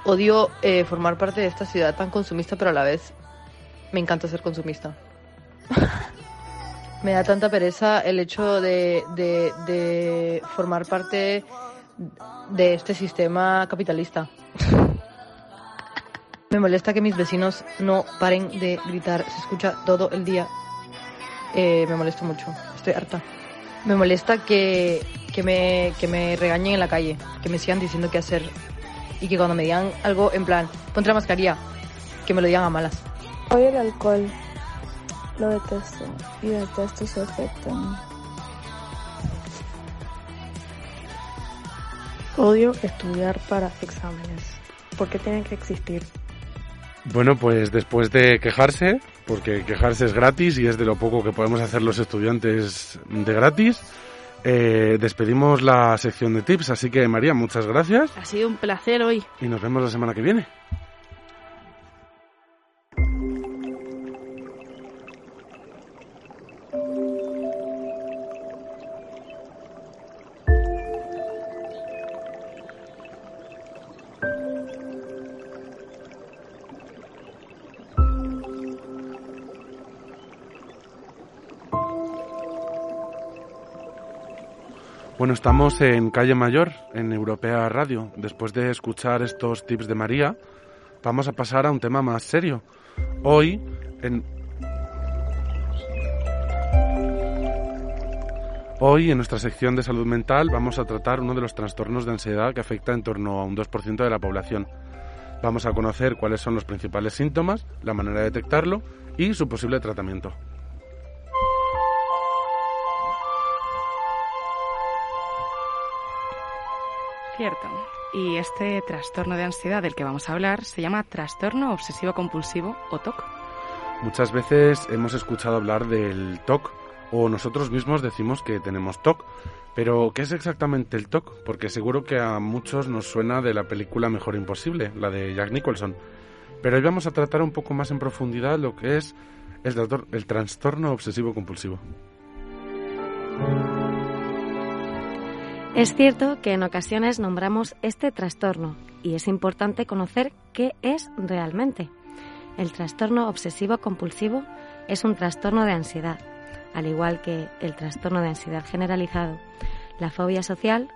Odio eh, formar parte de esta ciudad tan consumista, pero a la vez me encanta ser consumista. Me da tanta pereza el hecho de, de, de formar parte de este sistema capitalista. Me molesta que mis vecinos no paren de gritar, se escucha todo el día. Eh, me molesta mucho, estoy harta. Me molesta que, que, me, que me regañen en la calle, que me sigan diciendo qué hacer. Y que cuando me digan algo en plan, ponte la mascarilla, que me lo digan a malas. Odio el alcohol, lo detesto y detesto su efecto. Odio estudiar para exámenes, porque tienen que existir. Bueno, pues después de quejarse, porque quejarse es gratis y es de lo poco que podemos hacer los estudiantes de gratis, Eh, despedimos la sección de tips, así que María, muchas gracias. Ha sido un placer hoy. Y nos vemos la semana que viene. Bueno, estamos en Calle Mayor, en Europea Radio. Después de escuchar estos tips de María, vamos a pasar a un tema más serio. Hoy, en... Hoy, en nuestra sección de salud mental, vamos a tratar uno de los trastornos de ansiedad que afecta en torno a un dos por ciento de la población. Vamos a conocer cuáles son los principales síntomas, la manera de detectarlo y su posible tratamiento. Cierto. Y este trastorno de ansiedad del que vamos a hablar se llama trastorno obsesivo-compulsivo o T O C. Muchas veces hemos escuchado hablar del T O C o nosotros mismos decimos que tenemos T O C. Pero, ¿qué es exactamente el T O C? Porque seguro que a muchos nos suena de la película Mejor Imposible, la de Jack Nicholson. Pero hoy vamos a tratar un poco más en profundidad lo que es el, el trastorno obsesivo-compulsivo. Es cierto que en ocasiones nombramos este trastorno y es importante conocer qué es realmente. El trastorno obsesivo-compulsivo es un trastorno de ansiedad, al igual que el trastorno de ansiedad generalizado, la fobia social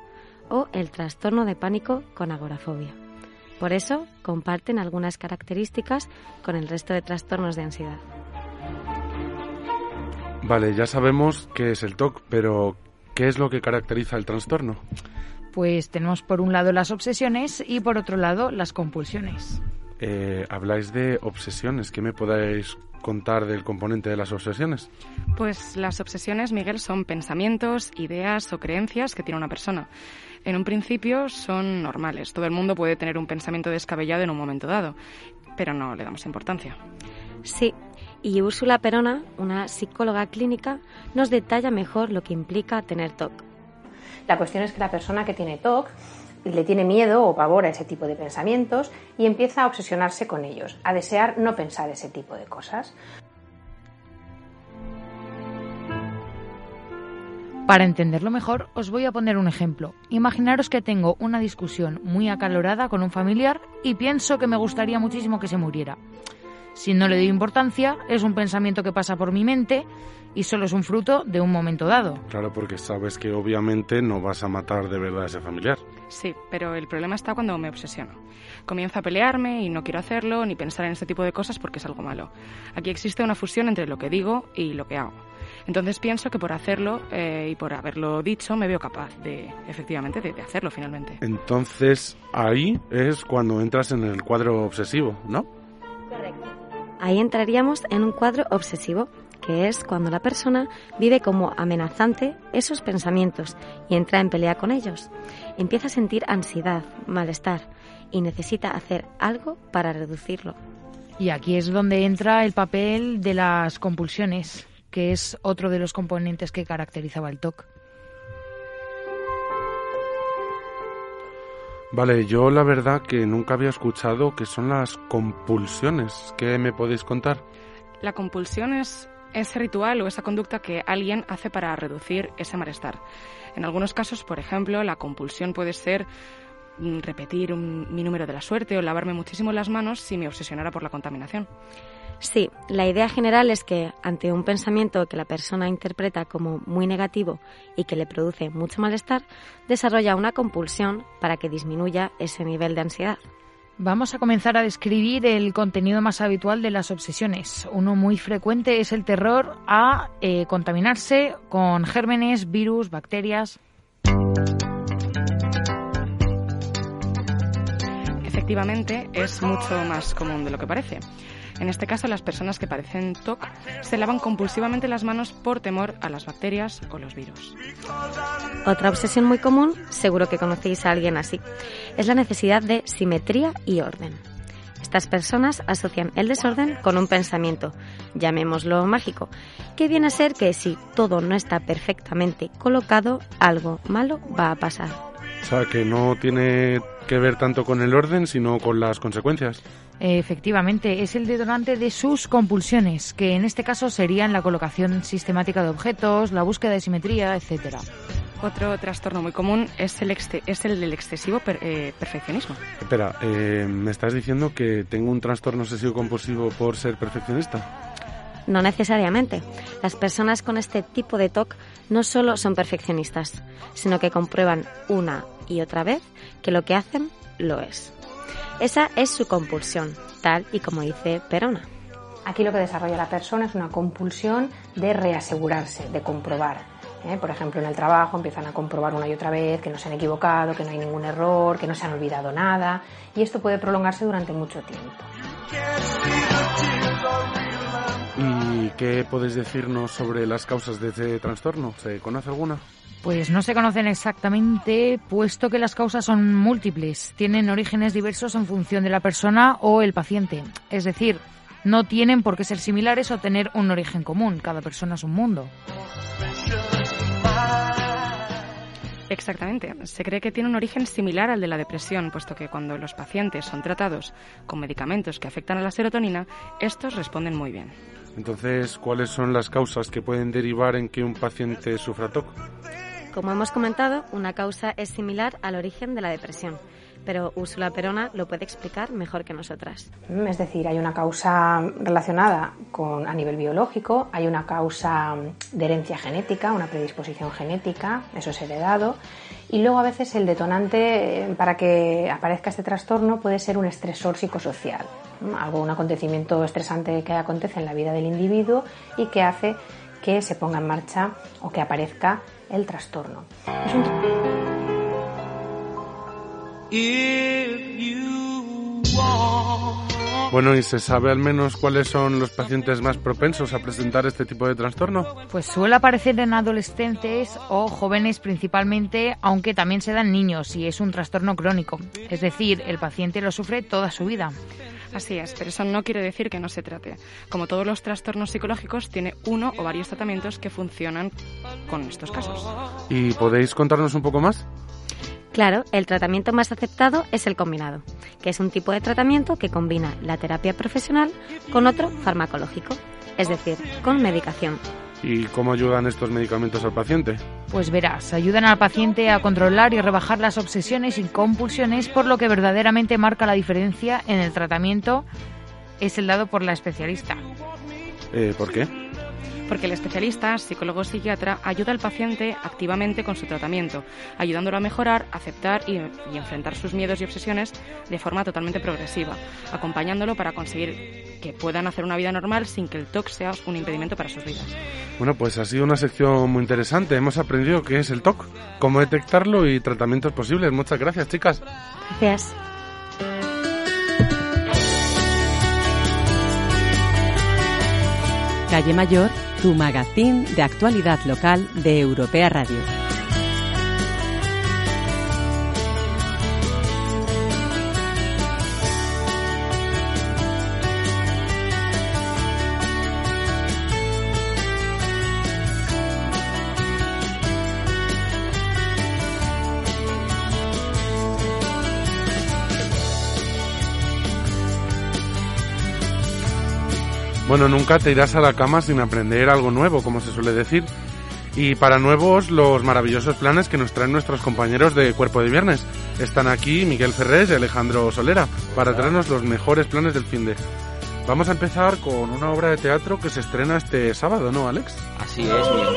o el trastorno de pánico con agorafobia. Por eso comparten algunas características con el resto de trastornos de ansiedad. Vale, ya sabemos qué es el T O C, pero ¿qué es lo que caracteriza el trastorno? Pues tenemos por un lado las obsesiones y por otro lado las compulsiones. Eh, habláis de obsesiones. ¿Qué me podáis contar del componente de las obsesiones? Pues las obsesiones, Miguel, son pensamientos, ideas o creencias que tiene una persona. En un principio son normales. Todo el mundo puede tener un pensamiento descabellado en un momento dado, pero no le damos importancia. Sí. Y Úrsula Perona, una psicóloga clínica, nos detalla mejor lo que implica tener T O C. La cuestión es que la persona que tiene T O C le tiene miedo o pavor a ese tipo de pensamientos y empieza a obsesionarse con ellos, a desear no pensar ese tipo de cosas. Para entenderlo mejor, os voy a poner un ejemplo. Imaginaros que tengo una discusión muy acalorada con un familiar y pienso que me gustaría muchísimo que se muriera. Si no le doy importancia, es un pensamiento que pasa por mi mente y solo es un fruto de un momento dado. Claro, porque sabes que obviamente no vas a matar de verdad a ese familiar. Sí, pero el problema está cuando me obsesiono. Comienzo a pelearme y no quiero hacerlo ni pensar en este tipo de cosas porque es algo malo. Aquí existe una fusión entre lo que digo y lo que hago. Entonces pienso que por hacerlo eh, y por haberlo dicho me veo capaz de, efectivamente, de, de hacerlo finalmente. Entonces ahí es cuando entras en el cuadro obsesivo, ¿no? Correcto. Ahí entraríamos en un cuadro obsesivo, que es cuando la persona vive como amenazante esos pensamientos y entra en pelea con ellos. Empieza a sentir ansiedad, malestar y necesita hacer algo para reducirlo. Y aquí es donde entra el papel de las compulsiones, que es otro de los componentes que caracterizaba el T O C. Vale, yo la verdad que nunca había escuchado qué son las compulsiones. ¿Qué me podéis contar? La compulsión es ese ritual o esa conducta que alguien hace para reducir ese malestar. En algunos casos, por ejemplo, la compulsión puede ser repetir un, mi número de la suerte o lavarme muchísimo las manos si me obsesionara por la contaminación. Sí, la idea general es que ante un pensamiento que la persona interpreta como muy negativo y que le produce mucho malestar, desarrolla una compulsión para que disminuya ese nivel de ansiedad. Vamos a comenzar a describir el contenido más habitual de las obsesiones. Uno muy frecuente es el terror a eh, contaminarse con gérmenes, virus, bacterias. Efectivamente, es mucho más común de lo que parece. En este caso, las personas que padecen T O C se lavan compulsivamente las manos por temor a las bacterias o los virus. Otra obsesión muy común, seguro que conocéis a alguien así, es la necesidad de simetría y orden. Estas personas asocian el desorden con un pensamiento, llamémoslo mágico, que viene a ser que si todo no está perfectamente colocado, algo malo va a pasar. O sea, que no tiene que ver tanto con el orden, sino con las consecuencias. Efectivamente, es el detonante de sus compulsiones, que en este caso serían la colocación sistemática de objetos, la búsqueda de simetría, etcétera. Otro trastorno muy común es el, ex- es el del excesivo per- eh, perfeccionismo. Espera, eh, ¿me estás diciendo que tengo un trastorno obsesivo-compulsivo por ser perfeccionista? No necesariamente. Las personas con este tipo de T O C no solo son perfeccionistas, sino que comprueban una y otra vez que lo que hacen lo es. Esa es su compulsión, tal y como dice Perona. Aquí lo que desarrolla la persona es una compulsión de reasegurarse, de comprobar. ¿eh? Por ejemplo, en el trabajo empiezan a comprobar una y otra vez que no se han equivocado, que no hay ningún error, que no se han olvidado nada, y esto puede prolongarse durante mucho tiempo. ¿Y qué podéis decirnos sobre las causas de este trastorno? ¿Se conoce alguna? Pues no se conocen exactamente, puesto que las causas son múltiples. Tienen orígenes diversos en función de la persona o el paciente. Es decir, no tienen por qué ser similares o tener un origen común. Cada persona es un mundo. Exactamente. Se cree que tiene un origen similar al de la depresión, puesto que cuando los pacientes son tratados con medicamentos que afectan a la serotonina, estos responden muy bien. Entonces, ¿cuáles son las causas que pueden derivar en que un paciente sufra T O C? Como hemos comentado, una causa es similar al origen de la depresión, pero Úrsula Perona lo puede explicar mejor que nosotras. Es decir, hay una causa relacionada con a nivel biológico, hay una causa de herencia genética, una predisposición genética, eso es heredado, y luego a veces el detonante para que aparezca este trastorno puede ser un estresor psicosocial, algún acontecimiento estresante que acontece en la vida del individuo y que hace que se ponga en marcha o que aparezca el trastorno. Es un... Bueno, ¿y se sabe al menos cuáles son los pacientes más propensos a presentar este tipo de trastorno? Pues suele aparecer en adolescentes o jóvenes principalmente, aunque también se dan niños y es un trastorno crónico. Es decir, el paciente lo sufre toda su vida. Así es, pero eso no quiere decir que no se trate. Como todos los trastornos psicológicos, tiene uno o varios tratamientos que funcionan con estos casos. ¿Y podéis contarnos un poco más? Claro, el tratamiento más aceptado es el combinado, que es un tipo de tratamiento que combina la terapia profesional con otro farmacológico, es decir, con medicación. ¿Y cómo ayudan estos medicamentos al paciente? Pues verás, ayudan al paciente a controlar y rebajar las obsesiones y compulsiones, por lo que verdaderamente marca la diferencia en el tratamiento es el dado por la especialista. Eh, ¿Por qué? Porque el especialista, psicólogo o psiquiatra, ayuda al paciente activamente con su tratamiento, ayudándolo a mejorar, aceptar y, y enfrentar sus miedos y obsesiones de forma totalmente progresiva, acompañándolo para conseguir que puedan hacer una vida normal sin que el T O C sea un impedimento para sus vidas. Bueno, pues ha sido una sección muy interesante. Hemos aprendido qué es el T O C, cómo detectarlo y tratamientos posibles. Muchas gracias, chicas. Gracias. Calle Mayor, tu magazín de actualidad local de Europea Radio. Bueno, nunca te irás a la cama sin aprender algo nuevo, como se suele decir. Y para nuevos, los maravillosos planes que nos traen nuestros compañeros de Cuerpo de Viernes. Están aquí Miguel Ferrés y Alejandro Solera para traernos los mejores planes del finde. Vamos a empezar con una obra de teatro que se estrena este sábado, ¿no, Alex? Así es, Miguel.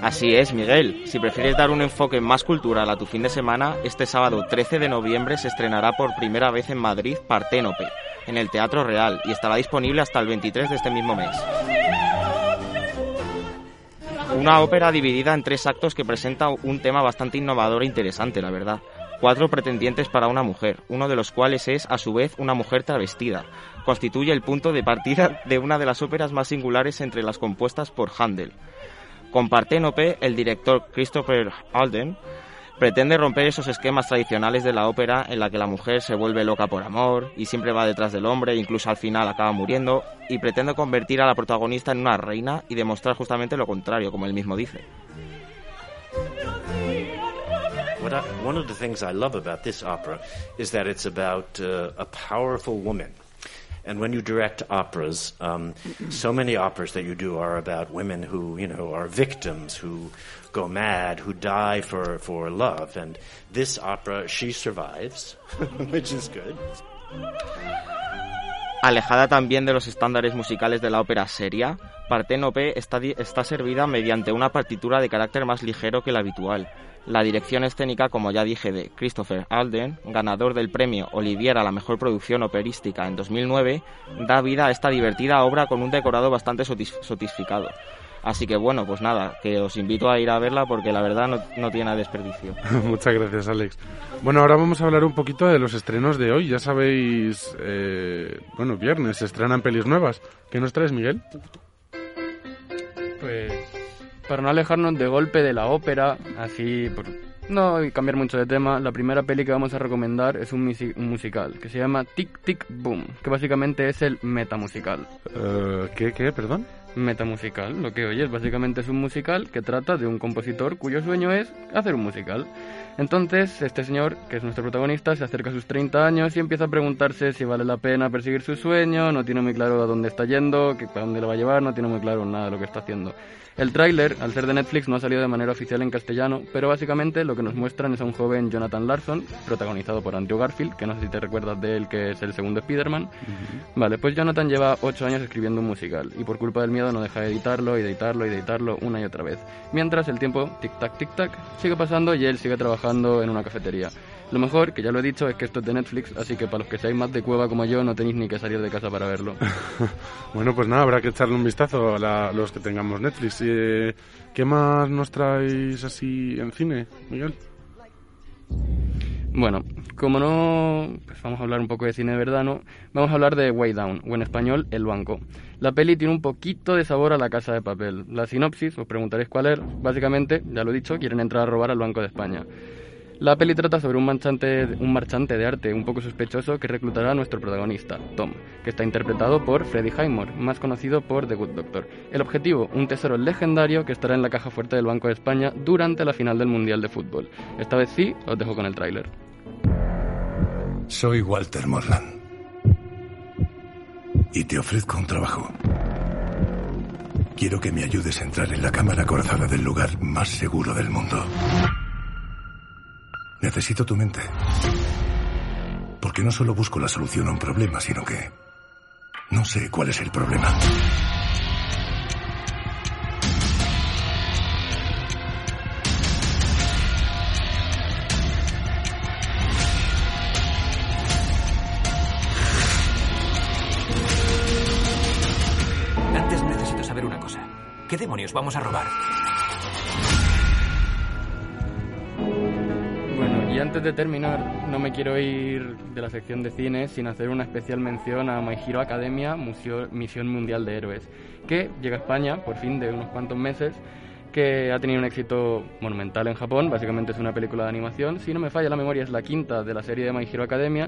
Así es, Miguel. Si prefieres dar un enfoque más cultural a tu fin de semana, este sábado trece de noviembre se estrenará por primera vez en Madrid Parténope, en el Teatro Real, y estará disponible hasta el veintitrés de este mismo mes. Una ópera dividida en tres actos que presenta un tema bastante innovador e interesante, la verdad. Cuatro pretendientes para una mujer, uno de los cuales es, a su vez, una mujer travestida. Constituye el punto de partida de una de las óperas más singulares entre las compuestas por Händel. Con Parténope, el director Christopher Alden pretende romper esos esquemas tradicionales de la ópera en la que la mujer se vuelve loca por amor y siempre va detrás del hombre, incluso al final acaba muriendo, y pretende convertir a la protagonista en una reina y demostrar justamente lo contrario, como él mismo dice. One of the things I love about this opera is that it's about uh, a powerful woman. And when you direct operas, um, so many operas that you do are about women who, you know, are victims, who go mad, who die for, for love. And this opera, she survives, which is good. Alejada también de los estándares musicales de la ópera seria, Parténope está, está servida mediante una partitura de carácter más ligero que la habitual. La dirección escénica, como ya dije, de Christopher Alden, ganador del premio Olivier a la mejor producción operística en dos mil nueve, da vida a esta divertida obra con un decorado bastante satisficado. Así que bueno, pues nada, que os invito a ir a verla porque la verdad no, no tiene desperdicio. Muchas gracias, Alex. Bueno, ahora vamos a hablar un poquito de los estrenos de hoy. Ya sabéis, eh, bueno, viernes se estrenan pelis nuevas. ¿Qué nos traes, Miguel? Pues para no alejarnos de golpe de la ópera, así por no cambiar mucho de tema, la primera peli que vamos a recomendar es un, music- un musical que se llama Tic Tic Boom, que básicamente es el metamusical. Uh, ¿Qué, qué, perdón? Metamusical, lo que oyes, básicamente es un musical que trata de un compositor cuyo sueño es hacer un musical. Entonces, este señor, que es nuestro protagonista, se acerca a sus treinta años y empieza a preguntarse si vale la pena perseguir su sueño, no tiene muy claro a dónde está yendo, que, a dónde lo va a llevar, no tiene muy claro nada de lo que está haciendo. El tráiler, al ser de Netflix, no ha salido de manera oficial en castellano, pero básicamente lo que nos muestran es a un joven Jonathan Larson, protagonizado por Andrew Garfield, que no sé si te recuerdas de él, que es el segundo Spider-Man. Uh-huh. Vale, pues Jonathan lleva ocho años escribiendo un musical, y por culpa del miedo no deja de editarlo, y de editarlo, y de editarlo una y otra vez. Mientras el tiempo, tic-tac, tic-tac, sigue pasando y él sigue trabajando en una cafetería. Lo mejor, que ya lo he dicho, es que esto es de Netflix, así que para los que seáis más de cueva como yo, no tenéis ni que salir de casa para verlo. Bueno, pues nada, habrá que echarle un vistazo a la, los que tengamos Netflix. Eh, ¿Qué más nos traéis así en cine, Miguel? Bueno, como no, pues vamos a hablar un poco de cine de verdad, ¿no? Vamos a hablar de Way Down, o en español, El Banco. La peli tiene un poquito de sabor a La Casa de Papel. La sinopsis, os preguntaréis cuál es. Básicamente, ya lo he dicho, quieren entrar a robar al Banco de España. La peli trata sobre un marchante, un marchante de arte un poco sospechoso que reclutará a nuestro protagonista, Tom, que está interpretado por Freddie Highmore, más conocido por The Good Doctor. El objetivo, un tesoro legendario que estará en la caja fuerte del Banco de España durante la final del Mundial de Fútbol. Esta vez sí, os dejo con el tráiler. Soy Walter Morland y te ofrezco un trabajo. Quiero que me ayudes a entrar en la cámara acorazada del lugar más seguro del mundo. Necesito tu mente. Porque no solo busco la solución a un problema, sino que no sé cuál es el problema. Antes necesito saber una cosa. ¿Qué demonios vamos a robar? Y antes de terminar, no me quiero ir de la sección de cine sin hacer una especial mención a My Hero Academia, Museo, Misión Mundial de Héroes, que llega a España, por fin, de unos cuantos meses, que ha tenido un éxito monumental en Japón. Básicamente es una película de animación. Si no me falla la memoria, es la quinta de la serie de My Hero Academia